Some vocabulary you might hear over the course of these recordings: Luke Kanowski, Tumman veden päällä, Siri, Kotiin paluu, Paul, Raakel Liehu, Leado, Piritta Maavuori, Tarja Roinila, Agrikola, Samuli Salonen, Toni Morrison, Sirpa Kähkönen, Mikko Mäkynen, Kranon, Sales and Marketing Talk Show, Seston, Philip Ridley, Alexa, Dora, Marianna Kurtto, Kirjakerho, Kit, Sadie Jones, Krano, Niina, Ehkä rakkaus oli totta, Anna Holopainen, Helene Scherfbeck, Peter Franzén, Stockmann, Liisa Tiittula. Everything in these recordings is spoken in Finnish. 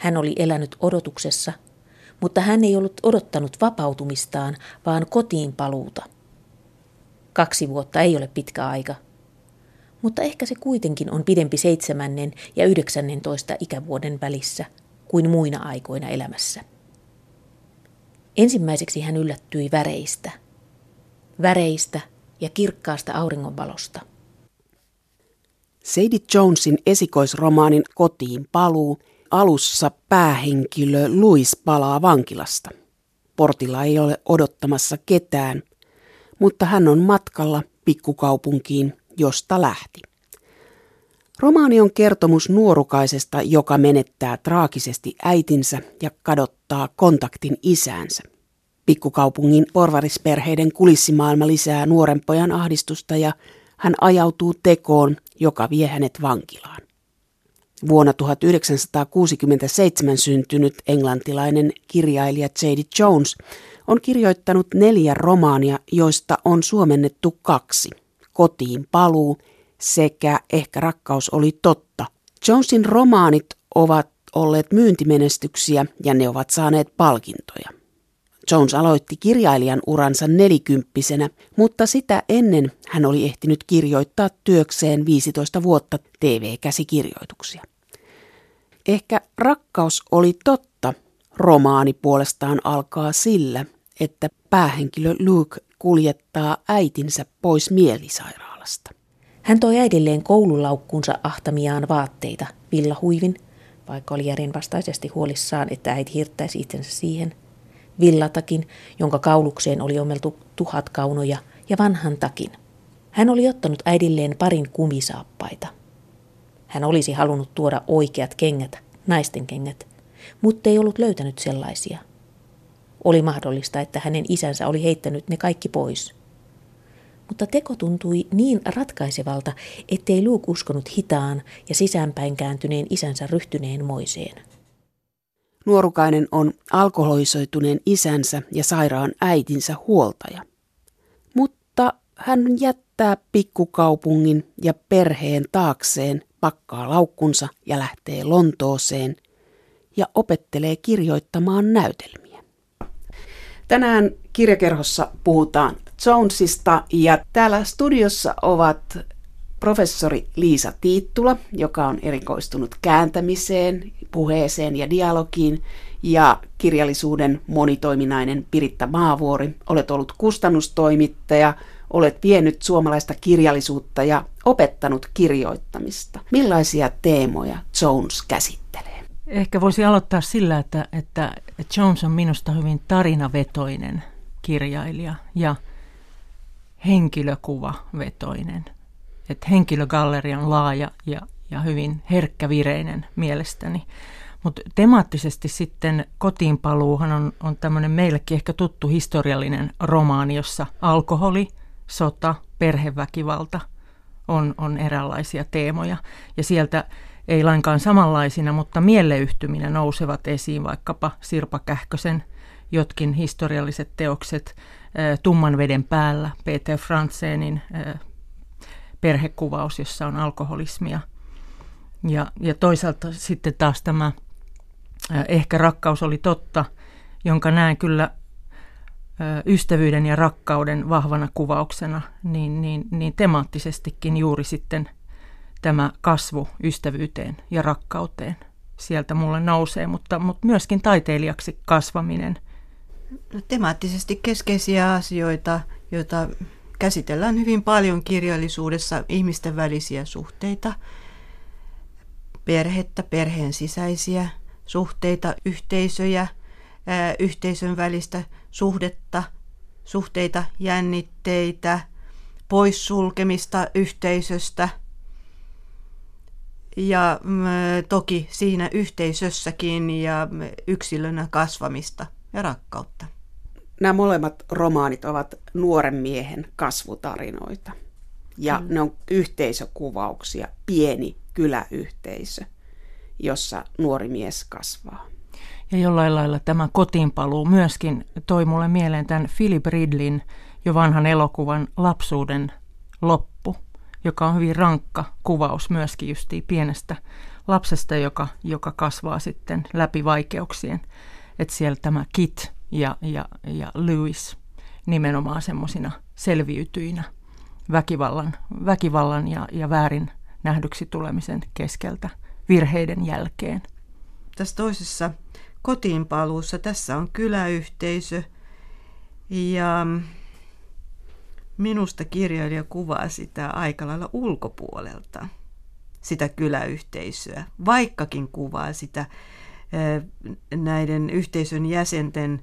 Hän oli elänyt odotuksessa, mutta hän ei ollut odottanut vapautumistaan, vaan kotiin paluuta. 2 vuotta ei ole pitkä aika, mutta ehkä se kuitenkin on pidempi 7. ja 19. ikävuoden välissä kuin muina aikoina elämässä. Ensimmäiseksi hän yllättyi väreistä ja kirkkaasta auringonvalosta. Sadie Jonesin esikoisromaanin Kotiin paluu alussa päähenkilö Louis palaa vankilasta. Portilla ei ole odottamassa ketään, mutta hän on matkalla pikkukaupunkiin, josta lähti. Romaani on kertomus nuorukaisesta, joka menettää traagisesti äitinsä ja kadottaa kontaktin isäänsä. Pikkukaupungin porvarisperheiden kulissimaailma lisää nuoren pojan ahdistusta ja hän ajautuu tekoon, joka vie hänet vankilaan. Vuonna 1967 syntynyt englantilainen kirjailija Sadie Jones on kirjoittanut 4 romaania, joista on suomennettu 2, Kotiin paluu sekä Ehkä rakkaus oli totta. Jonesin romaanit ovat olleet myyntimenestyksiä ja ne ovat saaneet palkintoja. Jones aloitti kirjailijan uransa 40-vuotiaana, mutta sitä ennen hän oli ehtinyt kirjoittaa työkseen 15 vuotta TV-käsikirjoituksia. Ehkä rakkaus oli totta. Romaani puolestaan alkaa sillä, että päähenkilö Luke kuljettaa äitinsä pois mielisairaalasta. Hän toi äidilleen koululaukkuunsa ahtamiaan vaatteita, villahuivin, vaikka oli järjenvastaisesti huolissaan, että äiti hirttäisi itsensä siihen, villatakin, jonka kaulukseen oli ommeltu 1000 kaunoja, ja vanhan takin. Hän oli ottanut äidilleen 2 kumisaappaita. Hän olisi halunnut tuoda oikeat kengät, naisten kengät, mutta ei ollut löytänyt sellaisia. Oli mahdollista, että hänen isänsä oli heittänyt ne kaikki pois. Mutta teko tuntui niin ratkaisevalta, ettei Luke uskonut hitaan ja sisäänpäin kääntyneen isänsä ryhtyneen moiseen. Nuorukainen on alkoholisoituneen isänsä ja sairaan äitinsä huoltaja. Mutta hän jättää pikkukaupungin ja perheen taakseen, pakkaa laukkunsa ja lähtee Lontooseen ja opettelee kirjoittamaan näytelmiä. Tänään Kirjakerhossa puhutaan Jonesista ja täällä studiossa ovat professori Liisa Tiittula, joka on erikoistunut kääntämiseen, puheeseen ja dialogiin, ja kirjallisuuden monitoiminainen Piritta Maavuori. Olet ollut kustannustoimittaja, olet vienyt suomalaista kirjallisuutta ja opettanut kirjoittamista. Millaisia teemoja Jones käsittelee? Ehkä voisi aloittaa sillä, että Jones on minusta hyvin tarinavetoinen kirjailija ja henkilökuvavetoinen. Että henkilögalleria on laaja ja hyvin herkkävireinen mielestäni. Mutta temaattisesti sitten Kotiinpaluuhan on tämmöinen meillekin ehkä tuttu historiallinen romaani, jossa alkoholi, sota, perheväkivalta on eräänlaisia teemoja. Ja sieltä ei lainkaan samanlaisina, mutta mieleyhtyminä nousevat esiin vaikkapa Sirpa Kähkösen jotkin historialliset teokset, Tumman veden päällä, Peter Franzénin perhekuvaus, jossa on alkoholismia. Ja toisaalta sitten taas tämä Ehkä rakkaus oli totta, jonka näen kyllä ystävyyden ja rakkauden vahvana kuvauksena, niin temaattisestikin juuri sitten tämä kasvu ystävyyteen ja rakkauteen sieltä mulle nousee, mutta myöskin taiteilijaksi kasvaminen. No, temaattisesti keskeisiä asioita, joita käsitellään hyvin paljon kirjallisuudessa, ihmisten välisiä suhteita, perhettä, perheen sisäisiä suhteita, yhteisöjä, yhteisön välistä suhteita, jännitteitä, poissulkemista yhteisöstä. Ja toki siinä yhteisössäkin ja yksilönä kasvamista ja rakkautta. Nämä molemmat romaanit ovat nuoren miehen kasvutarinoita ja ne on yhteisökuvauksia, pieni kyläyhteisö, jossa nuori mies kasvaa. Ja jollain lailla tämä Kotiinpaluu myöskin toi mulle mieleen tämän Philip Ridleyn jo vanhan elokuvan Lapsuuden loppu, joka on hyvin rankka kuvaus myöskin justiin pienestä lapsesta, joka kasvaa sitten läpi vaikeuksien. Että siellä tämä Kit ja Louis nimenomaan semmoisina selviytyinä väkivallan ja väärin nähdyksi tulemisen keskeltä virheiden jälkeen. Tässä toisessa kotiinpaluussa tässä on kyläyhteisö ja minusta kirjailija kuvaa sitä aika lailla ulkopuolelta, sitä kyläyhteisöä, vaikkakin kuvaa sitä näiden yhteisön jäsenten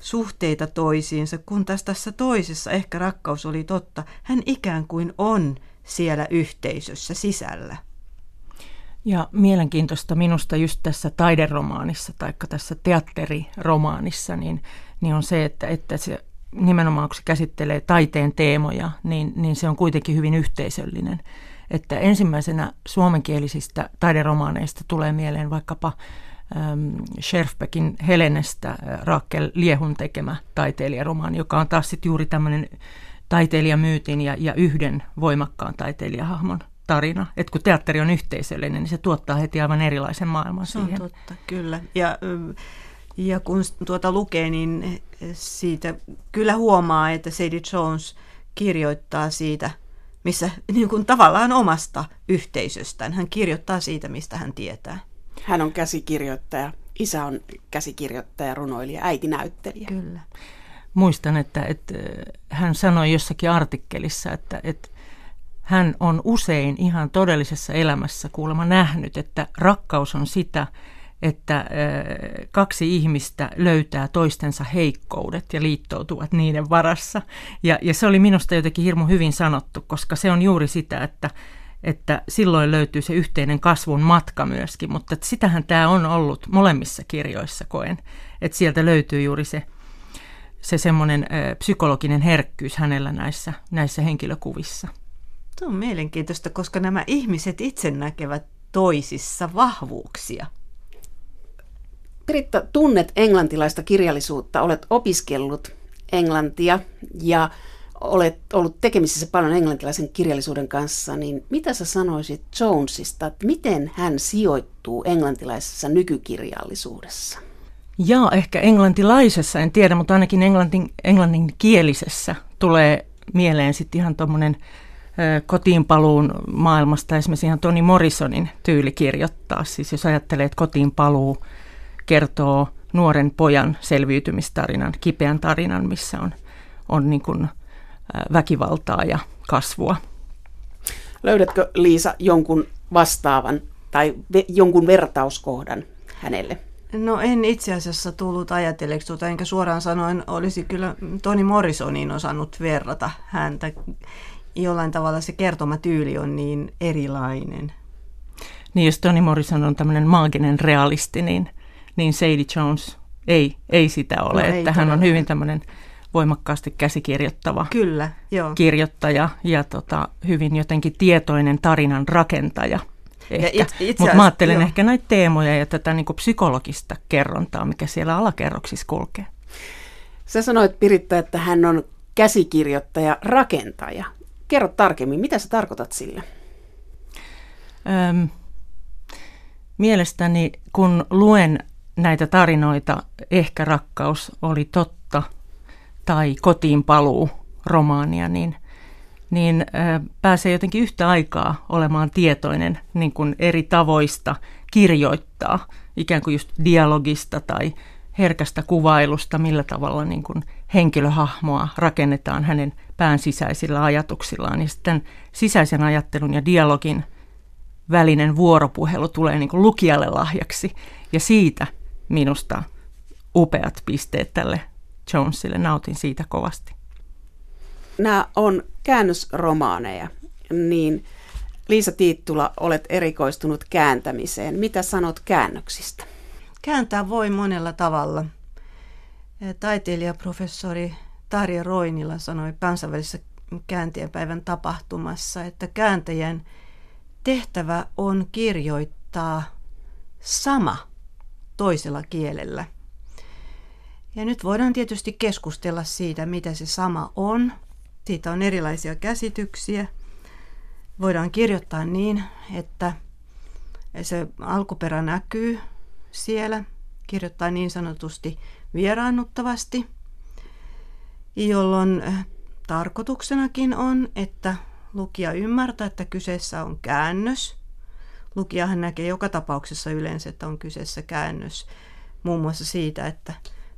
suhteita toisiinsa, kun taas tässä toisessa ehkä rakkaus oli totta. Hän ikään kuin on siellä yhteisössä sisällä. Ja mielenkiintoista minusta just tässä taideromaanissa tai tässä teatteriromaanissa niin on se, että se nimenomaan kun se käsittelee taiteen teemoja, niin se on kuitenkin hyvin yhteisöllinen. Että ensimmäisenä suomenkielisistä taideromaaneista tulee mieleen vaikkapa Scherfbeckin Helenestä Raakel Liehun tekemä taiteilijaromaani, joka on taas sitten juuri tämmöinen taiteilijamyytin ja yhden voimakkaan taiteilijahahmon tarina. Että kun teatteri on yhteisöllinen, niin se tuottaa heti aivan erilaisen maailman siihen. Se on totta, kyllä. Ja kun tuota lukee, niin siitä kyllä huomaa, että Sadie Jones kirjoittaa siitä, missä niin kuin tavallaan omasta yhteisöstään. Hän kirjoittaa siitä, mistä hän tietää. Hän on käsikirjoittaja, isä on käsikirjoittaja, runoilija, äiti näyttelijä. Kyllä. Muistan, että hän sanoi jossakin artikkelissa, että hän on usein ihan todellisessa elämässä kuulemma nähnyt, että rakkaus on sitä, että kaksi ihmistä löytää toistensa heikkoudet ja liittoutuvat niiden varassa. Ja se oli minusta jotenkin hirmu hyvin sanottu, koska se on juuri sitä, että silloin löytyy se yhteinen kasvun matka myöskin, mutta sitähän tämä on ollut molemmissa kirjoissa koen, että sieltä löytyy juuri se semmoinen psykologinen herkkyys hänellä näissä henkilökuvissa. Se on mielenkiintoista, koska nämä ihmiset itse näkevät toisissa vahvuuksia. Piritta, tunnet englantilaista kirjallisuutta, olet opiskellut englantia ja olet ollut tekemisissä paljon englantilaisen kirjallisuuden kanssa, niin mitä sä sanoisit Jonesista, että miten hän sijoittuu englantilaisessa nykykirjallisuudessa? Jaa, ehkä englantilaisessa, en tiedä, mutta ainakin englanninkielisessä tulee mieleen sitten ihan tuommoinen kotiinpaluun maailmasta, esimerkiksi ihan Toni Morrisonin tyyli kirjoittaa. Siis jos ajattelee, että kotiinpaluu kertoo nuoren pojan selviytymistarinan, kipeän tarinan, missä on niin kuin väkivaltaa ja kasvua. Löydätkö, Liisa, jonkun vastaavan tai jonkun vertauskohdan hänelle? No en itse asiassa tullut ajatelleeksi enkä suoraan sanoen olisi kyllä Toni Morrisonin osannut verrata häntä. Jollain tavalla se kertomatyyli on niin erilainen. Niin jos Toni Morrison on tämmöinen maaginen realisti, niin Sadie Jones ei sitä ole. No, että hän on hyvin tämmöinen voimakkaasti käsikirjoittava kyllä, joo. Kirjoittaja ja hyvin jotenkin tietoinen tarinan rakentaja. Mutta mä ajattelen joo. Ehkä näitä teemoja ja tätä niin kuin psykologista kerrontaa, mikä siellä alakerroksissa kulkee. Sä sanoit, Piritta, että hän on käsikirjoittaja, rakentaja. Kerro tarkemmin, mitä sä tarkoitat sillä? Mielestäni kun luen näitä tarinoita, ehkä rakkaus oli totta, tai kotiinpaluu romaania, niin pääsee jotenkin yhtä aikaa olemaan tietoinen niin kuin eri tavoista kirjoittaa, ikään kuin just dialogista tai herkästä kuvailusta, millä tavalla niin kuin henkilöhahmoa rakennetaan hänen päänsisäisillä ajatuksillaan. Ja sitten sisäisen ajattelun ja dialogin välinen vuoropuhelu tulee niin kuin lukijalle lahjaksi, ja siitä minusta upeat pisteet tälle Jonesille. Nautin siitä kovasti. Nämä on käännösromaaneja, niin Liisa Tiittula, olet erikoistunut kääntämiseen. Mitä sanot käännöksistä? Kääntää voi monella tavalla. Taiteilijaprofessori Tarja Roinila sanoi kansainvälisessä kääntäjäpäivän tapahtumassa, että kääntäjän tehtävä on kirjoittaa sama toisella kielellä. Ja nyt voidaan tietysti keskustella siitä, mitä se sama on. Siitä on erilaisia käsityksiä. Voidaan kirjoittaa niin, että se alkuperä näkyy siellä, kirjoittaa niin sanotusti vieraannuttavasti, jolloin tarkoituksenakin on, että lukija ymmärtää, että kyseessä on käännös. Lukijahan näkee joka tapauksessa yleensä, että on kyseessä käännös, muun muassa siitä, että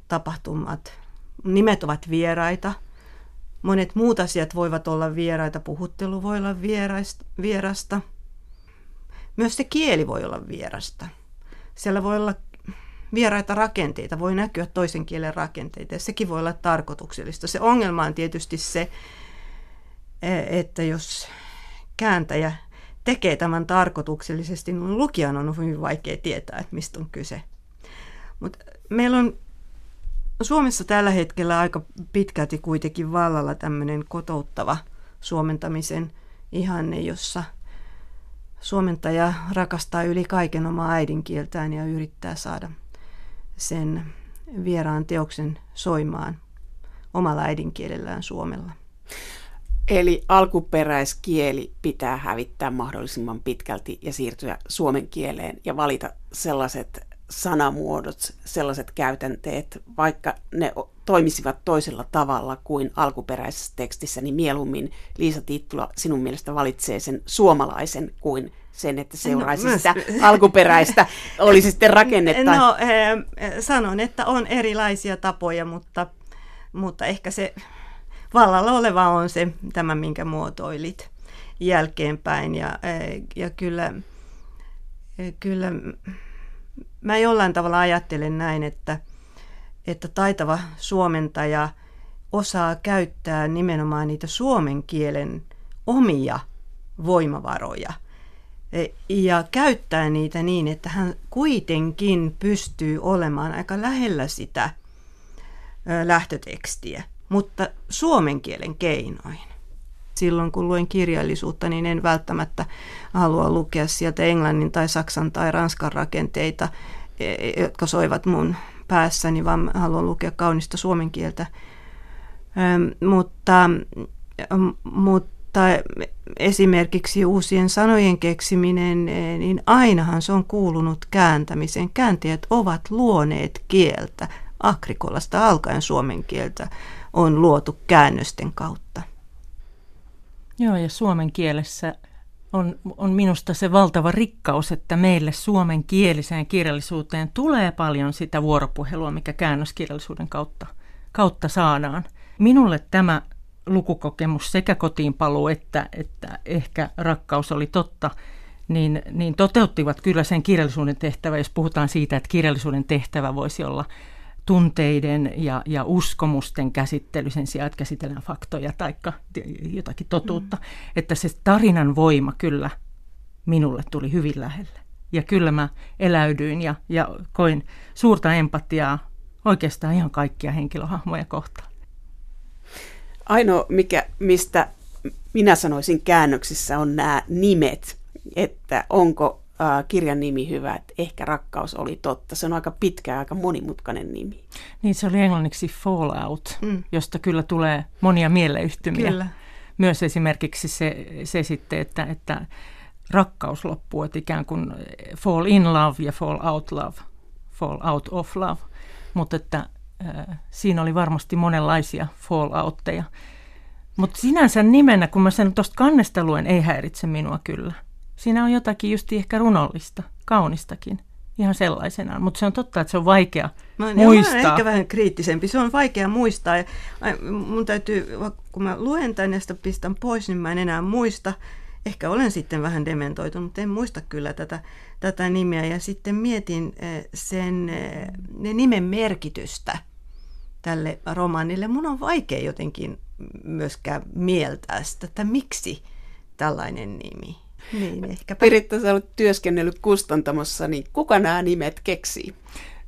tapahtumat, nimet ovat vieraita. Monet muut asiat voivat olla vieraita, puhuttelu voi olla vierasta. Myös se kieli voi olla vierasta. Siellä voi olla vieraita rakenteita, voi näkyä toisen kielen rakenteita, ja sekin voi olla tarkoituksellista. Se ongelma on tietysti se, että jos kääntäjä tekee tämän tarkoituksellisesti, niin lukijan on hyvin vaikea tietää, että mistä on kyse. Mut meillä on Suomessa tällä hetkellä aika pitkälti kuitenkin vallalla tämmöinen kotouttava suomentamisen ihanne, jossa suomentaja rakastaa yli kaiken omaa äidinkieltään ja yrittää saada sen vieraan teoksen soimaan omalla äidinkielellään suomella. Eli alkuperäiskieli pitää hävittää mahdollisimman pitkälti ja siirtyä suomen kieleen ja valita sellaiset sanamuodot, sellaiset käytänteet, vaikka ne toimisivat toisella tavalla kuin alkuperäisessä tekstissä, niin mieluummin Liisa Tiittula sinun mielestä valitsee sen suomalaisen kuin sen, että seuraisi sitä alkuperäistä, olisi sitten rakennetta. No, sanon, että on erilaisia tapoja, mutta ehkä se vallalla oleva on se, tämä minkä muotoilit jälkeenpäin, ja kyllä mä jollain tavalla ajattelen näin, että taitava suomentaja osaa käyttää nimenomaan niitä suomen kielen omia voimavaroja ja käyttää niitä niin, että hän kuitenkin pystyy olemaan aika lähellä sitä lähtötekstiä, mutta suomen kielen keinoin. Silloin kun luen kirjallisuutta, niin en välttämättä halua lukea sieltä englannin tai saksan tai ranskan rakenteita, jotka soivat mun päässäni, vaan haluan lukea kaunista suomen kieltä. Mutta esimerkiksi uusien sanojen keksiminen, niin ainahan se on kuulunut kääntämiseen. Kääntäjät ovat luoneet kieltä. Agrikolasta alkaen suomen kieltä on luotu käännösten kautta. Joo, ja suomen kielessä on minusta se valtava rikkaus, että meille suomenkieliseen kirjallisuuteen tulee paljon sitä vuoropuhelua, mikä käännöskirjallisuuden kautta saadaan. Minulle tämä lukukokemus sekä kotiin paluu että ehkä rakkaus oli totta, niin toteuttivat kyllä sen kirjallisuuden tehtävä, jos puhutaan siitä, että kirjallisuuden tehtävä voisi olla tunteiden ja uskomusten käsittely sen sijaan, että käsitellään faktoja tai jotakin totuutta. Että se tarinan voima kyllä minulle tuli hyvin lähelle. Ja kyllä mä eläydyin ja koin suurta empatiaa oikeastaan ihan kaikkia henkilöhahmoja kohtaan. Ainoa, mistä minä sanoisin käännöksissä, on nämä nimet, että onko kirjan nimi hyvä, että ehkä rakkaus oli totta. Se on aika pitkä ja aika monimutkainen nimi. Niin, se oli englanniksi Fallout, josta kyllä tulee monia mieleyhtymiä. Kyllä. Myös esimerkiksi se sitten, että rakkaus loppuu, että ikään kuin fall in love ja fall out of love. Mutta että siinä oli varmasti monenlaisia falloutteja. Mutta sinänsä nimenä, kun mä sen tuosta kannesta luen, ei häiritse minua kyllä. Siinä on jotakin just ehkä runollista, kaunistakin, ihan sellaisenaan. Mutta se on totta, että se on vaikea muistaa. Mä olen ehkä vähän kriittisempi. Se on vaikea muistaa. Ja mun täytyy, kun mä luen tämän ja sitä pistän pois, niin mä en enää muista. Ehkä olen sitten vähän dementoitunut, mutta en muista kyllä tätä nimeä. Ja sitten mietin sen nimen merkitystä tälle romaanille. Mun on vaikea jotenkin myöskään mieltää sitä, että miksi tällainen nimi. Niin, Piritta, sä olet työskennellyt kustantamossa, niin kuka nämä nimet keksii?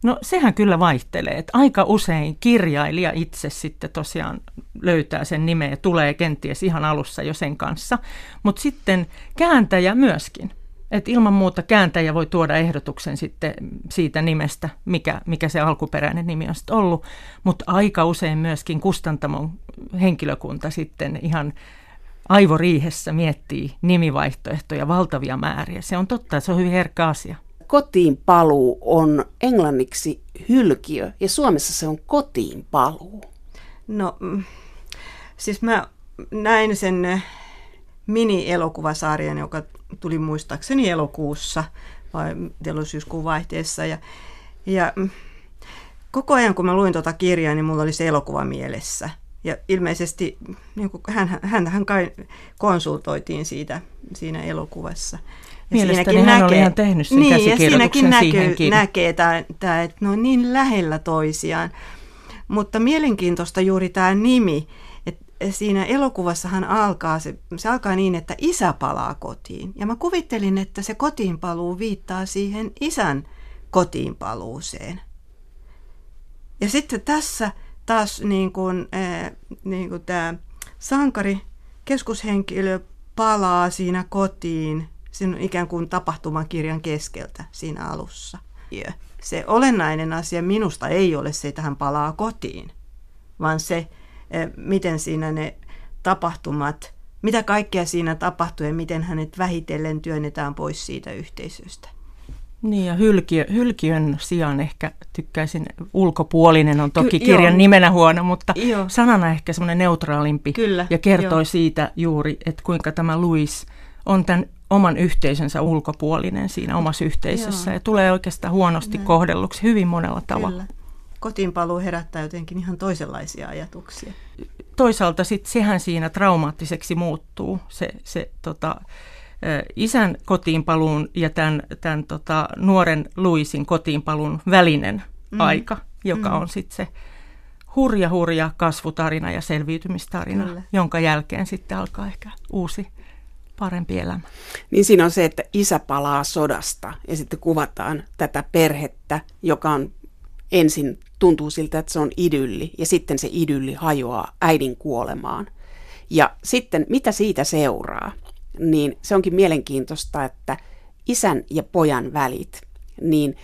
No sehän kyllä vaihtelee, että aika usein kirjailija itse sitten tosiaan löytää sen nimen ja tulee kenties ihan alussa jo sen kanssa, mutta sitten kääntäjä myöskin. Et ilman muuta kääntäjä voi tuoda ehdotuksen sitten siitä nimestä, mikä se alkuperäinen nimi on sitten ollut, mutta aika usein myöskin kustantamon henkilökunta sitten ihan aivoriihessä miettii nimivaihtoehtoja valtavia määriä. Se on totta, se on hyvin herkkä asia. Kotiin paluu on englanniksi hylkiö ja Suomessa se on kotiin paluu. No, siis mä näin sen mini-elokuvasarjan, joka tuli muistaakseni elokuussa vai syyskuun vaihteessa. Ja koko ajan kun mä luin tuota kirjaa, niin mulla oli se elokuva mielessä. Ja ilmeisesti niin hän kai konsultoitiin siitä siinä elokuvassa. Ja mielestäni hän oli ihan tehnyt sen käsikirjoituksen siihenkin. Näkee tämä, että ne on niin lähellä toisiaan. Mutta mielenkiintoista juuri tämä nimi. Siinä elokuvassahan alkaa, se alkaa niin, että isä palaa kotiin. Ja mä kuvittelin, että se kotiinpaluu viittaa siihen isän kotiinpaluuseen. Ja sitten tässä taas niin kuin tämä sankari, keskushenkilö palaa siinä kotiin, sen ikään kuin tapahtumakirjan keskeltä siinä alussa. Se olennainen asia minusta ei ole se, että hän palaa kotiin, vaan se, miten siinä ne tapahtumat, mitä kaikkea siinä tapahtuu ja miten hänet vähitellen työnnetään pois siitä yhteisöstä. Niin ja hylkiön sijaan ehkä tykkäisin, ulkopuolinen on toki kirjan nimenä huono, mutta sanana ehkä semmoinen neutraalimpi. Kyllä, ja kertoi siitä juuri, että kuinka tämä Louis on tämän oman yhteisönsä ulkopuolinen siinä omassa yhteisössä ja tulee oikeastaan huonosti kohdelluksi hyvin monella tavalla. Kyllä. Kotiinpaluu herättää jotenkin ihan toisenlaisia ajatuksia. Toisaalta sitten sehän siinä traumaattiseksi muuttuu, se isän kotiinpaluun ja tämän nuoren Louisin kotiinpaluun välinen aika, joka on sitten se hurja kasvutarina ja selviytymistarina, kyllä, jonka jälkeen sitten alkaa ehkä uusi parempi elämä. Niin siinä on se, että isä palaa sodasta ja sitten kuvataan tätä perhettä, joka on ensin tuntuu siltä, että se on idylli ja sitten se idylli hajoaa äidin kuolemaan. Ja sitten mitä siitä seuraa, niin se onkin mielenkiintoista, että isän ja pojan välit, niin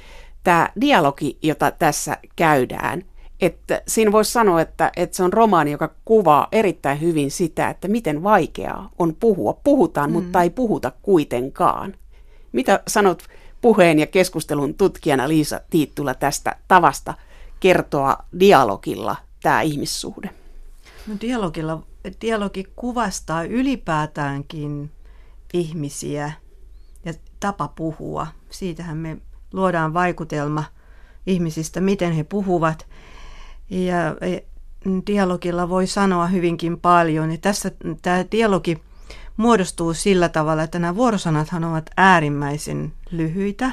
tämä dialogi, jota tässä käydään, että siinä voisi sanoa, että se on romaani, joka kuvaa erittäin hyvin sitä, että miten vaikeaa on puhua. Puhutaan, mutta ei puhuta kuitenkaan. Mitä sanot puheen ja keskustelun tutkijana Liisa Tiittula tästä tavasta kertoa dialogilla tämä ihmissuhde? No dialogi kuvastaa ylipäätäänkin ihmisiä ja tapa puhua. Siitähän me luodaan vaikutelma ihmisistä, miten he puhuvat. Ja dialogilla voi sanoa hyvinkin paljon. Ja tässä tämä dialogi muodostuu sillä tavalla, että nämä vuorosanathan ovat äärimmäisen lyhyitä.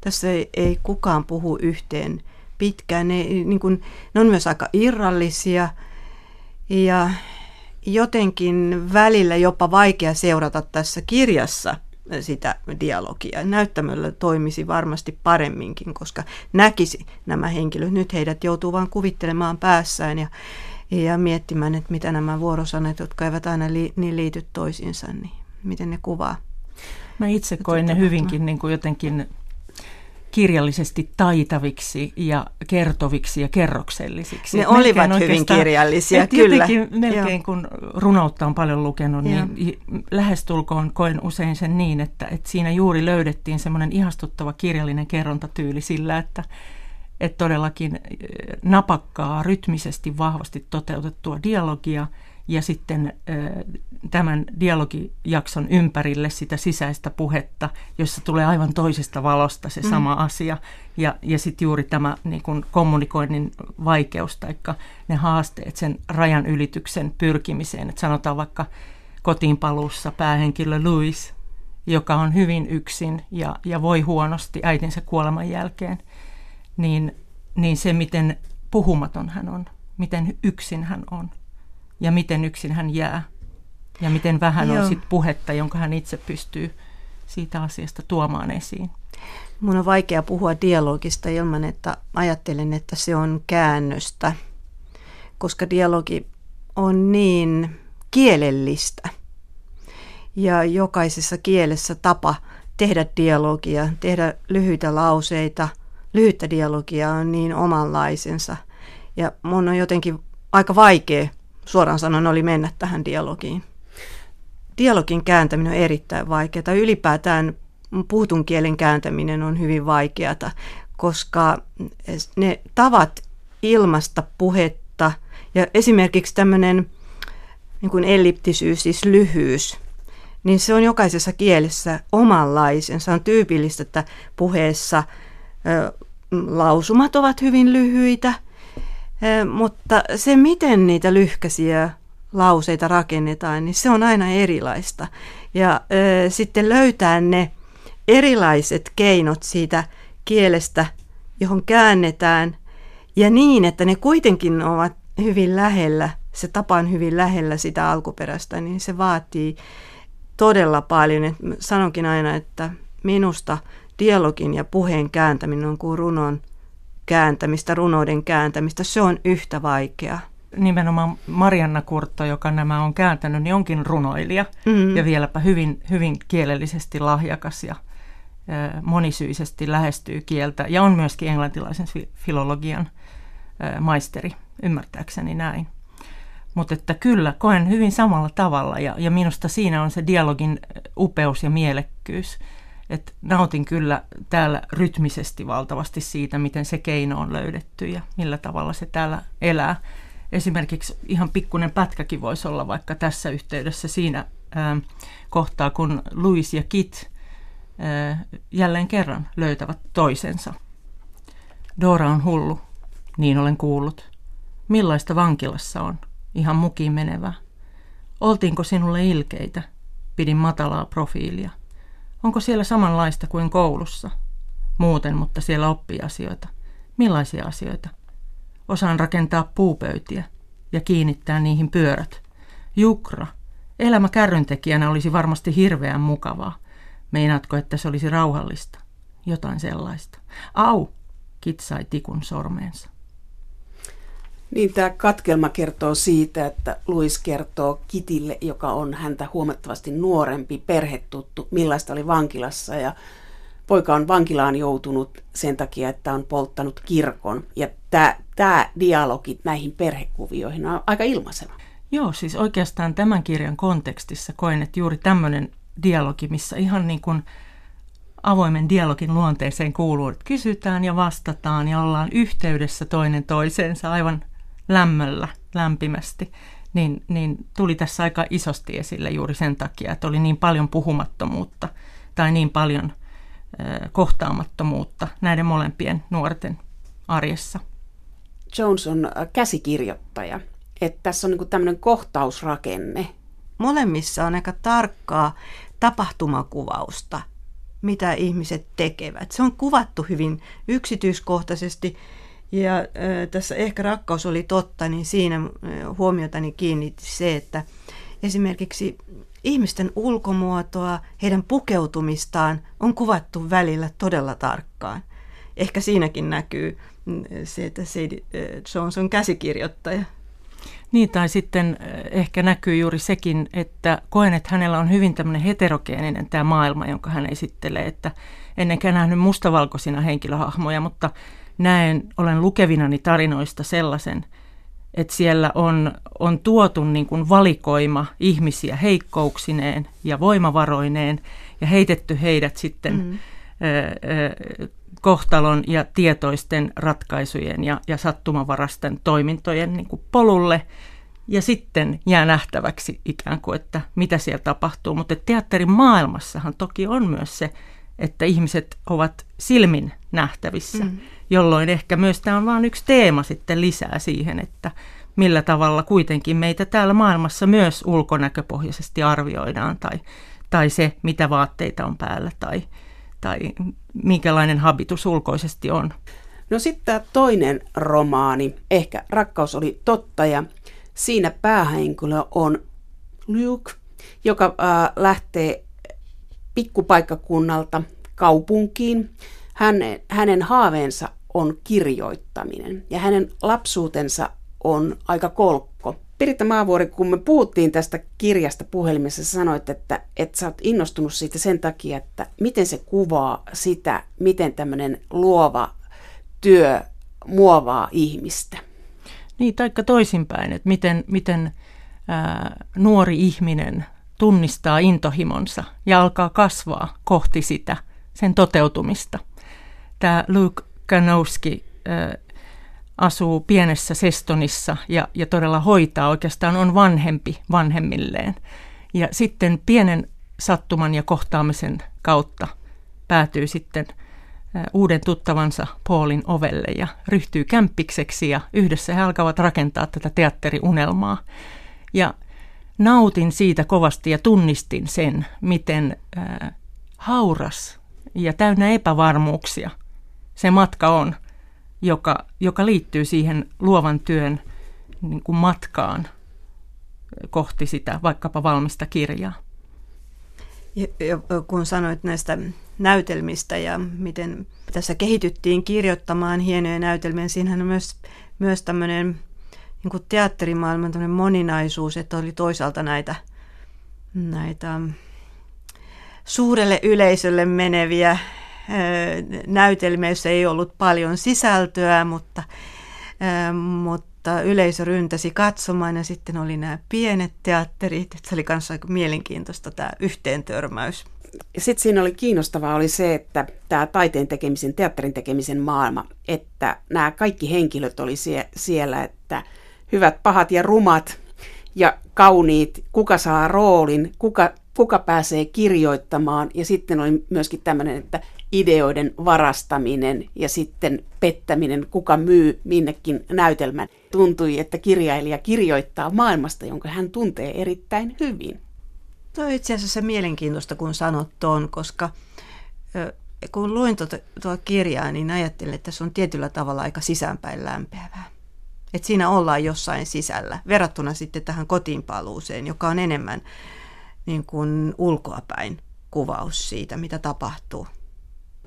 Tässä ei kukaan puhu yhteen pitkään. Ne on myös aika irrallisia ja jotenkin välillä jopa vaikea seurata tässä kirjassa sitä dialogia. Näyttämöllä toimisi varmasti paremminkin, koska näkisi nämä henkilöt. Nyt heidät joutuu vain kuvittelemaan päässään ja miettimään, että mitä nämä vuorosanat, jotka eivät aina niin liity toisiinsa, niin miten ne kuvaa. Mä itse koen ne hyvinkin niin kuin jotenkin kirjallisesti taitaviksi ja kertoviksi ja kerroksellisiksi. Ne olivat hyvin kirjallisia, kyllä. Melkein kun runoutta on paljon lukenut, niin lähestulkoon koen usein sen niin, että siinä juuri löydettiin semmoinen ihastuttava kirjallinen kerrontatyyli sillä, että todellakin napakkaa, rytmisesti, vahvasti toteutettua dialogia ja sitten tämän dialogijakson ympärille sitä sisäistä puhetta, jossa tulee aivan toisesta valosta se sama asia. Ja sitten juuri tämä niin kun kommunikoinnin vaikeus tai ne haasteet sen rajan ylityksen pyrkimiseen. Et sanotaan vaikka kotiinpaluussa päähenkilö Louis, joka on hyvin yksin ja voi huonosti äitinsä kuoleman jälkeen. Niin se, miten puhumaton hän on, miten yksin hän on ja miten yksin hän jää ja miten vähän on sit puhetta, jonka hän itse pystyy siitä asiasta tuomaan esiin. Mun on vaikea puhua dialogista ilman, että ajattelen, että se on käännöstä, koska dialogi on niin kielellistä ja jokaisessa kielessä tapa tehdä dialogia, tehdä lyhyitä lauseita. Lyhyttä dialogia on niin omanlaisensa ja mun on jotenkin aika vaikea, suoraan sanoen, oli mennä tähän dialogiin. dialogin kääntäminen on erittäin vaikeaa. Ylipäätään puhutun kielen kääntäminen on hyvin vaikeata, koska ne tavat ilmaista puhetta ja esimerkiksi tämmöinen niin kuin elliptisyys, siis lyhyys, niin se on jokaisessa kielessä omanlaisensa. On tyypillistä, että puheessa lausumat ovat hyvin lyhyitä, mutta se, miten niitä lyhkäisiä lauseita rakennetaan, niin se on aina erilaista. Ja sitten löytää ne erilaiset keinot siitä kielestä, johon käännetään, ja niin, että ne kuitenkin ovat hyvin lähellä, se tapa on hyvin lähellä sitä alkuperäistä, niin se vaatii todella paljon. Et sanonkin aina, että minusta dialogin ja puheen kääntäminen on kuin runon kääntämistä, runouden kääntämistä. Se on yhtä vaikeaa. Nimenomaan Marianna Kurtto, joka nämä on kääntänyt, niin onkin runoilija ja vieläpä hyvin, hyvin kielellisesti lahjakas ja monisyisesti lähestyy kieltä ja on myöskin englantilaisen filologian maisteri, ymmärtääkseni näin. Mutta että kyllä, koen hyvin samalla tavalla ja minusta siinä on se dialogin upeus ja mielekkyys. Et nautin kyllä täällä rytmisesti valtavasti siitä, miten se keino on löydetty ja millä tavalla se täällä elää. Esimerkiksi ihan pikkuinen pätkäkin voisi olla vaikka tässä yhteydessä siinä kohtaa, kun Louis ja Kit jälleen kerran löytävät toisensa. Dora on hullu, niin olen kuullut. Millaista vankilassa on? Ihan mukiin menevää. Oltiinko sinulle ilkeitä? Pidin matalaa profiilia. Onko siellä samanlaista kuin koulussa? Muuten, mutta siellä oppii asioita. Millaisia asioita? Osaan rakentaa puupöytiä ja kiinnittää niihin pyörät. Jukra, elämä kärryntekijänä olisi varmasti hirveän mukavaa. Meinaatko, että se olisi rauhallista? Jotain sellaista. Au, Kit sai tikun sormeensa. Niin, tämä katkelma kertoo siitä, että Louis kertoo Kitille, joka on häntä huomattavasti nuorempi, perhetuttu, millaista oli vankilassa. Ja poika on vankilaan joutunut sen takia, että on polttanut kirkon. Ja tämä dialogi näihin perhekuvioihin on aika ilmaiseva. Joo, siis oikeastaan tämän kirjan kontekstissa koen, että juuri tämmöinen dialogi, missä ihan niin kuin avoimen dialogin luonteeseen kuuluu, että kysytään ja vastataan ja ollaan yhteydessä toinen toiseensa aivan lämmöllä, lämpimästi, niin tuli tässä aika isosti esille juuri sen takia, että oli niin paljon puhumattomuutta tai niin paljon kohtaamattomuutta näiden molempien nuorten arjessa. Jones on käsikirjoittaja, että tässä on niin kuin tämmöinen kohtausrakenne. Molemmissa on aika tarkkaa tapahtumakuvausta, mitä ihmiset tekevät. Se on kuvattu hyvin yksityiskohtaisesti. Ja tässä Ehkä rakkaus oli totta, niin siinä huomiotani kiinnitti se, että esimerkiksi ihmisten ulkomuotoa, heidän pukeutumistaan on kuvattu välillä todella tarkkaan. Ehkä siinäkin näkyy se, että Jones on käsikirjoittaja. Niin, tai sitten ehkä näkyy juuri sekin, että koen, että hänellä on hyvin tämmöinen heterogeeninen tämä maailma, jonka hän esittelee, että ennenkään nähnyt mustavalkoisina henkilöhahmoja, mutta olen lukevinani tarinoista sellaisen, että siellä on tuotu niin kuin valikoima ihmisiä heikkouksineen ja voimavaroineen ja heitetty heidät sitten kohtalon ja tietoisten ratkaisujen ja sattumavarasten toimintojen niin kuin polulle. Ja sitten jää nähtäväksi ikään kuin, että mitä siellä tapahtuu. Mutta teatterin maailmassahan toki on myös se, että ihmiset ovat silmin nähtävissä, jolloin ehkä myös tämä on vain yksi teema sitten lisää siihen, että millä tavalla kuitenkin meitä täällä maailmassa myös ulkonäköpohjaisesti arvioidaan tai se, mitä vaatteita on päällä tai minkälainen habitus ulkoisesti on. No sitten tämä toinen romaani, Ehkä rakkaus oli totta, ja siinä päähenkilö on Luke, joka lähtee pikkupaikkakunnalta kaupunkiin. Hänen haaveensa on kirjoittaminen ja hänen lapsuutensa on aika kolkko. Piritta Maavuori, kun me puhuttiin tästä kirjasta puhelimessa, sanoit, että sä oot innostunut siitä sen takia, että miten se kuvaa sitä, miten tämmöinen luova työ muovaa ihmistä. Niin, taikka toisinpäin, että miten nuori ihminen tunnistaa intohimonsa ja alkaa kasvaa kohti sitä, sen toteutumista. Tämä Luke Kanowski asuu pienessä Sestonissa ja todella hoitaa, oikeastaan on vanhempi vanhemmilleen. Ja sitten pienen sattuman ja kohtaamisen kautta päätyy sitten uuden tuttavansa Paulin ovelle ja ryhtyy kämppikseksi ja yhdessä he alkavat rakentaa tätä teatteriunelmaa. Ja nautin siitä kovasti ja tunnistin sen, miten hauras ja täynnä epävarmuuksia se matka on, joka liittyy siihen luovan työn niin kuin matkaan kohti sitä vaikkapa valmista kirjaa. Ja kun sanoit näistä näytelmistä ja miten tässä kehityttiin kirjoittamaan hienoja näytelmiä, siinähän on myös tämmöinen niin kuin teatterimaailman tämmöinen moninaisuus, että oli toisaalta näitä suurelle yleisölle meneviä näytelmiä, joissa ei ollut paljon sisältöä, mutta yleisö ryntäsi katsomaan, ja sitten oli nämä pienet teatterit. Se oli myös aika mielenkiintoista tämä yhteentörmäys. Sitten siinä oli kiinnostavaa oli se, että tämä taiteen tekemisen, teatterin tekemisen maailma, että nämä kaikki henkilöt oli siellä, että hyvät, pahat ja rumat ja kauniit, kuka saa roolin, kuka pääsee kirjoittamaan, ja sitten oli myöskin tämmöinen, että ideoiden varastaminen ja sitten pettäminen, kuka myy minnekin näytelmän. Tuntui, että kirjailija kirjoittaa maailmasta, jonka hän tuntee erittäin hyvin. Tuo on itse asiassa mielenkiintoista, kun sanot tuon, koska kun luin tuota kirjaa, niin ajattelin, että se on tietyllä tavalla aika sisäänpäin lämpeävää. Että siinä ollaan jossain sisällä, verrattuna sitten tähän kotiinpaluuseen, joka on enemmän niin kuin ulkoapäin kuvaus siitä, mitä tapahtuu.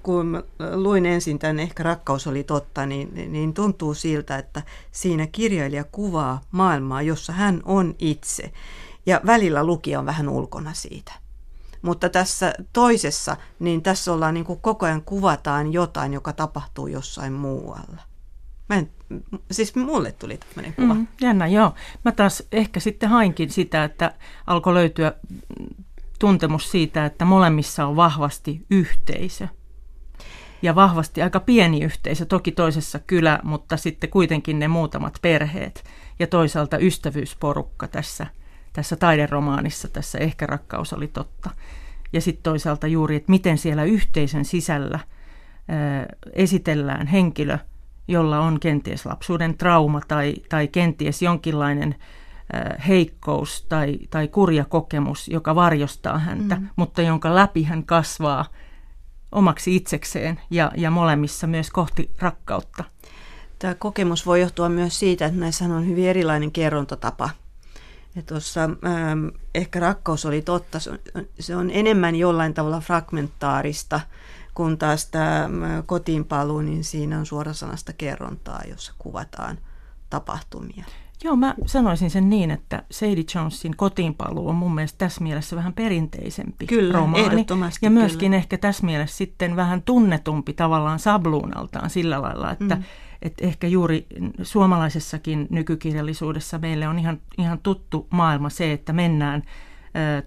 Kun luin ensin tämän Ehkä rakkaus oli totta, niin tuntuu siltä, että siinä kirjailija kuvaa maailmaa, jossa hän on itse. Ja välillä lukija on vähän ulkona siitä. Mutta tässä toisessa, niin tässä ollaan niin kuin koko ajan kuvataan jotain, joka tapahtuu jossain muualla. Siis mulle tuli tämmöinen kuva. Jännä, joo. Mä taas ehkä sitten hainkin sitä, että alkoi löytyä tuntemus siitä, että molemmissa on vahvasti yhteisö. Ja vahvasti aika pieni yhteisö, toki toisessa kylä, mutta sitten kuitenkin ne muutamat perheet. Ja toisaalta ystävyysporukka tässä taideromaanissa, tässä Ehkä rakkaus oli totta. Ja sitten toisaalta juuri, että miten siellä yhteisön sisällä esitellään henkilö, jolla on kenties lapsuuden trauma tai kenties jonkinlainen heikkous tai kurja kokemus, joka varjostaa häntä, mutta jonka läpi hän kasvaa omaksi itsekseen ja molemmissa myös kohti rakkautta. Tämä kokemus voi johtua myös siitä, että näissä on hyvin erilainen kerrontatapa. Ja tuossa Ehkä rakkaus oli totta, se on enemmän jollain tavalla fragmentaarista, kun taas tämä kotiinpaluu, niin siinä on suorasanasta kerrontaa, jossa kuvataan tapahtumia. Joo, mä sanoisin sen niin, että Sadie Jonesin kotiinpaluu on mun mielestä tässä mielessä vähän perinteisempi romaani. Ehdottomasti. Ja myöskin ehkä tässä mielessä sitten vähän tunnetumpi tavallaan sabluunaltaan sillä lailla, että että ehkä juuri suomalaisessakin nykykirjallisuudessa meille on ihan tuttu maailma se, että mennään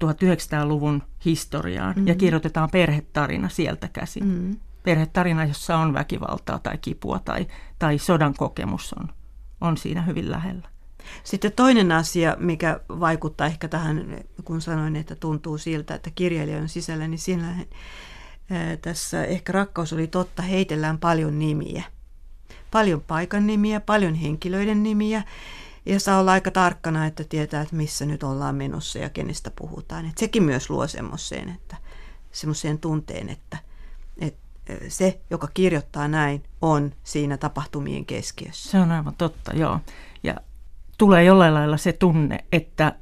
1900-luvun historiaan ja kirjoitetaan perhetarina sieltä käsin. Perhetarina, jossa on väkivaltaa tai kipua tai sodan kokemus on siinä hyvin lähellä. Sitten toinen asia, mikä vaikuttaa ehkä tähän, kun sanoin, että tuntuu siltä, että kirjailija on sisällä, niin siinä tässä Ehkä rakkaus oli totta, heitellään paljon nimiä. Paljon paikan nimiä, paljon henkilöiden nimiä, ja saa olla aika tarkkana, että tietää, että missä nyt ollaan menossa ja kenestä puhutaan. Et sekin myös luo semmoiseen tunteen, että se, joka kirjoittaa näin, on siinä tapahtumien keskiössä. Se on aivan totta, joo. Ja tulee jollain lailla se tunne, että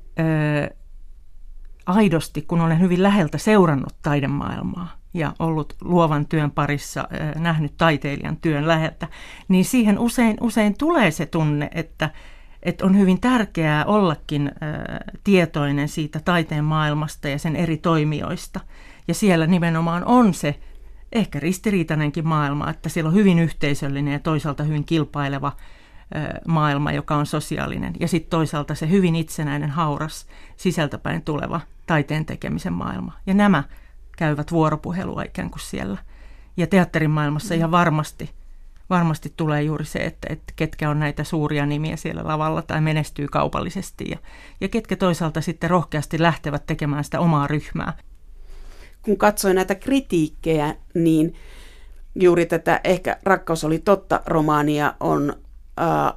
aidosti, kun olen hyvin läheltä seurannut taidemaailmaa, ja ollut luovan työn parissa, nähnyt taiteilijan työn läheltä, niin siihen usein tulee se tunne, että on hyvin tärkeää ollakin tietoinen siitä taiteen maailmasta ja sen eri toimijoista. Ja siellä nimenomaan on se ehkä ristiriitainenkin maailma, että siellä on hyvin yhteisöllinen ja toisaalta hyvin kilpaileva maailma, joka on sosiaalinen, ja sitten toisaalta se hyvin itsenäinen, hauras, sisältäpäin tuleva taiteen tekemisen maailma. Ja nämä käyvät vuoropuhelua ikään kuin siellä. Ja teatterin maailmassa ihan varmasti tulee juuri se, että ketkä on näitä suuria nimiä siellä lavalla tai menestyy kaupallisesti, ja ketkä toisaalta sitten rohkeasti lähtevät tekemään sitä omaa ryhmää. Kun katsoin näitä kritiikkejä, niin juuri tätä Ehkä rakkaus oli totta -romaania on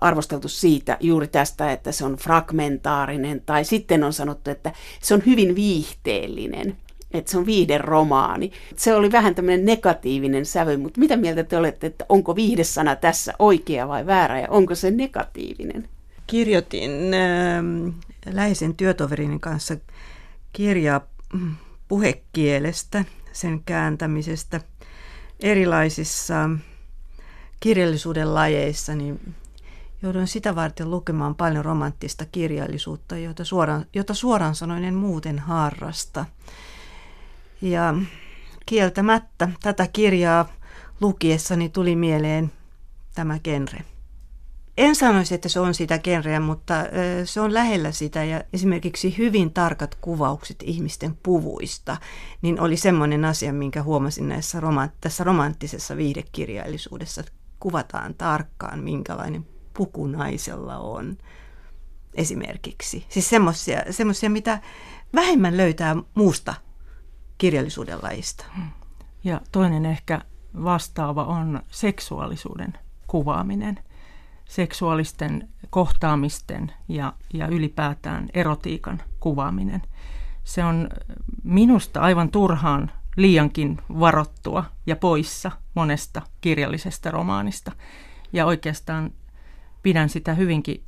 arvosteltu siitä juuri tästä, että se on fragmentaarinen, tai sitten on sanottu, että se on hyvin viihteellinen, että se on viihderomaani. Se oli vähän tämmöinen negatiivinen sävy, mutta mitä mieltä te olette, että onko viihdesana tässä oikea vai väärä, ja onko se negatiivinen? Kirjoitin läheisen työtoverin kanssa kirjaa puhekielestä, sen kääntämisestä erilaisissa kirjallisuuden lajeissa, niin joudun sitä varten lukemaan paljon romanttista kirjallisuutta, jota suoraan sanoen en muuten harrasta. Ja kieltämättä tätä kirjaa lukiessani tuli mieleen tämä genre. En sanoisi, että se on sitä genreä, mutta se on lähellä sitä, ja esimerkiksi hyvin tarkat kuvaukset ihmisten puvuista niin oli semmoinen asia, minkä huomasin tässä romanttisessa viihdekirjallisuudessa. Kuvataan tarkkaan, minkälainen puku naisella on esimerkiksi. Siis semmoisia, mitä vähemmän löytää muusta kirjallisuuden lajista. Ja toinen ehkä vastaava on seksuaalisuuden kuvaaminen. Seksuaalisten kohtaamisten ja ylipäätään erotiikan kuvaaminen. Se on minusta aivan turhaan liiankin varottua ja poissa monesta kirjallisesta romaanista. Ja oikeastaan pidän sitä hyvinkin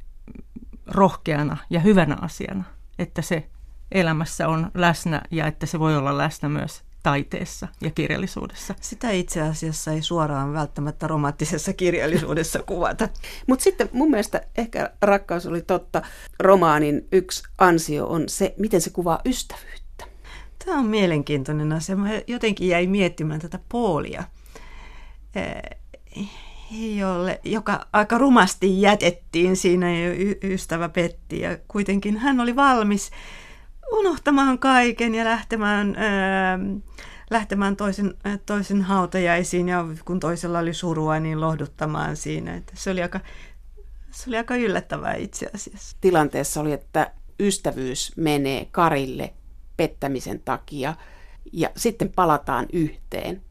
rohkeana ja hyvänä asiana, että se elämässä on läsnä ja että se voi olla läsnä myös taiteessa ja kirjallisuudessa. Sitä itse asiassa ei suoraan välttämättä romanttisessa kirjallisuudessa kuvata. Mutta sitten mun mielestä Ehkä rakkaus oli totta -romaanin yksi ansio on se, miten se kuvaa ystävyyttä. Tämä on mielenkiintoinen asia. Mä jotenkin jäin miettimään tätä Paulia, joka aika rumasti jätettiin siinä, ja ystävä petti, ja kuitenkin hän oli valmis unohtamaan kaiken ja lähtemään toisen hautajaisiin, ja kun toisella oli surua, niin lohduttamaan siinä. Että se oli aika yllättävää itse asiassa. Tilanteessa oli, että ystävyys menee karille pettämisen takia ja sitten palataan yhteen.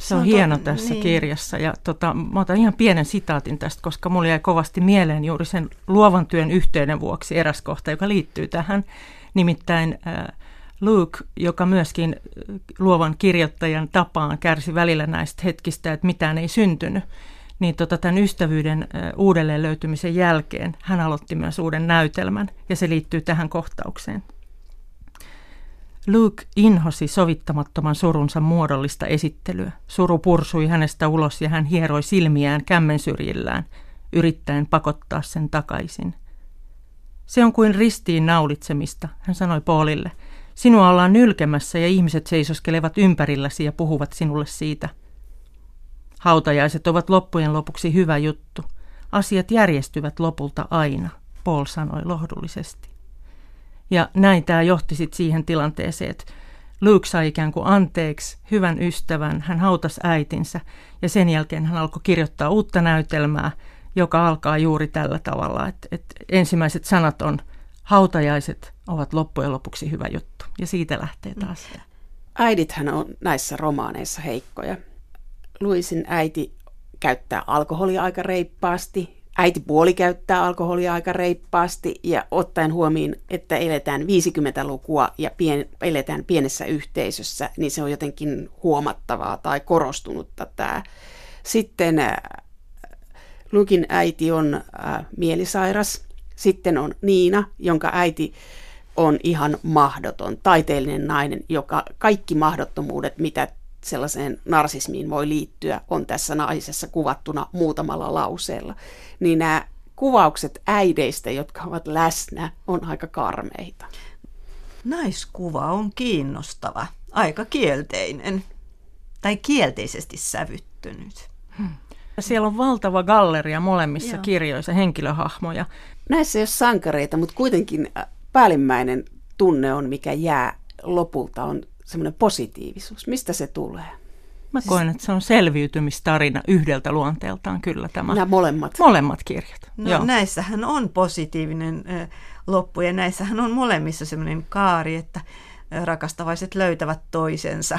Se on hieno tässä niin kirjassa, ja mä otan ihan pienen sitaatin tästä, koska mulla jäi kovasti mieleen juuri sen luovan työn yhteyden vuoksi eräs kohta, joka liittyy tähän. Nimittäin Luke, joka myöskin luovan kirjoittajan tapaan kärsi välillä näistä hetkistä, että mitään ei syntynyt, niin tämän ystävyyden uudelleen löytymisen jälkeen hän aloitti myös uuden näytelmän, ja se liittyy tähän kohtaukseen. Luke inhosi sovittamattoman surunsa muodollista esittelyä. Suru pursui hänestä ulos, ja hän hieroi silmiään kämmensyrjillään, yrittäen pakottaa sen takaisin. Se on kuin ristiin naulitsemista, hän sanoi Paulille. Sinua ollaan nylkemässä, ja ihmiset seisoskelevat ympärilläsi ja puhuvat sinulle siitä. Hautajaiset ovat loppujen lopuksi hyvä juttu. Asiat järjestyvät lopulta aina, Paul sanoi lohdullisesti. Ja näin tämä johti sitten siihen tilanteeseen, että Luke sai ikään kuin anteeksi hyvän ystävän, hän hautasi äitinsä, ja sen jälkeen hän alkoi kirjoittaa uutta näytelmää, joka alkaa juuri tällä tavalla, että ensimmäiset sanat on hautajaiset ovat loppujen lopuksi hyvä juttu, ja siitä lähtee taas. Äidithän on näissä romaaneissa heikkoja. Louisin äiti käyttää alkoholia aika reippaasti, äitipuoli käyttää alkoholia aika reippaasti, ja ottaen huomioon, että eletään 50-lukua ja eletään pienessä yhteisössä, niin se on jotenkin huomattavaa tai korostunutta tämä. Sitten Luken äiti on mielisairas, sitten on Niina, jonka äiti on ihan mahdoton, taiteellinen nainen, joka kaikki mahdottomuudet, mitä sellaiseen narsismiin voi liittyä, on tässä naisessa kuvattuna muutamalla lauseella. Niin nämä kuvaukset äideistä, jotka ovat läsnä, on aika karmeita. Naiskuva on kiinnostava, aika kielteinen tai kielteisesti sävyttynyt. Ja siellä on valtava galleria molemmissa kirjoissa, henkilöhahmoja. Näissä ei ole sankareita, mutta kuitenkin päällimmäinen tunne on, mikä jää lopulta, on semmoinen positiivisuus. Mistä se tulee? Mä koen, että se on selviytymistarina yhdeltä luonteeltaan kyllä tämä. Nämä molemmat? Molemmat kirjat. No joo. Näissähän on positiivinen loppu ja näissähän on molemmissa semmoinen kaari, että rakastavaiset löytävät toisensa.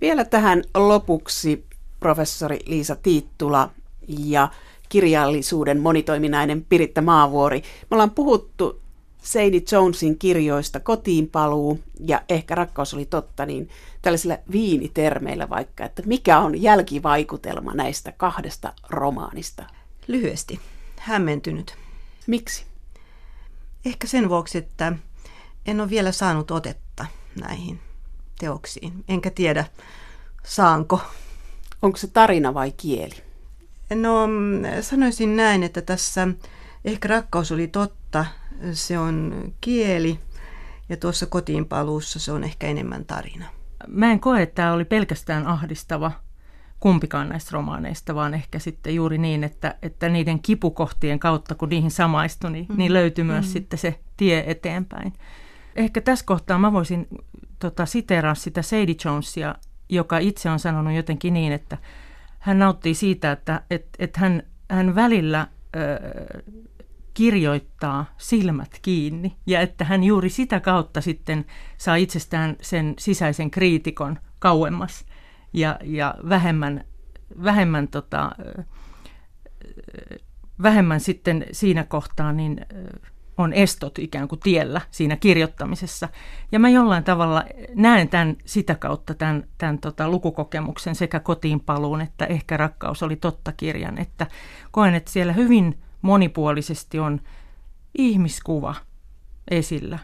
Vielä tähän lopuksi professori Liisa Tiittula ja kirjallisuuden monitoiminainen Piritta Maavuori. Me ollaan puhuttu Sadie Jonesin kirjoista Kotiin paluu ja Ehkä rakkaus oli totta, niin tällaisilla viinitermeillä vaikka, että mikä on jälkivaikutelma näistä kahdesta romaanista? Lyhyesti, hämmentynyt. Miksi? Ehkä sen vuoksi, että en ole vielä saanut otetta näihin teoksiin, enkä tiedä saanko. Onko se tarina vai kieli? No sanoisin näin, että tässä Ehkä rakkaus oli totta, se on kieli ja tuossa kotiinpaluussa se on ehkä enemmän tarina. Mä en koe, että tämä oli pelkästään ahdistava kumpikaan näistä romaaneista, vaan ehkä sitten juuri niin, että niiden kipukohtien kautta, kun niihin samaistui, niin löytyi myös sitten se tie eteenpäin. Ehkä tässä kohtaa mä voisin siteeraa sitä Sadie Jonesia, joka itse on sanonut jotenkin niin, että hän nauttii siitä, että hän välillä kirjoittaa silmät kiinni ja että hän juuri sitä kautta sitten saa itsestään sen sisäisen kriitikon kauemmas ja vähemmän sitten siinä kohtaa niin on estot ikään kuin tiellä siinä kirjoittamisessa. Ja mä jollain tavalla näen tämän sitä kautta tämän lukukokemuksen sekä kotiinpaluun että Ehkä rakkaus oli totta -kirjan, että koen, että siellä hyvin monipuolisesti on ihmiskuva esillä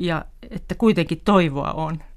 ja että kuitenkin toivoa on.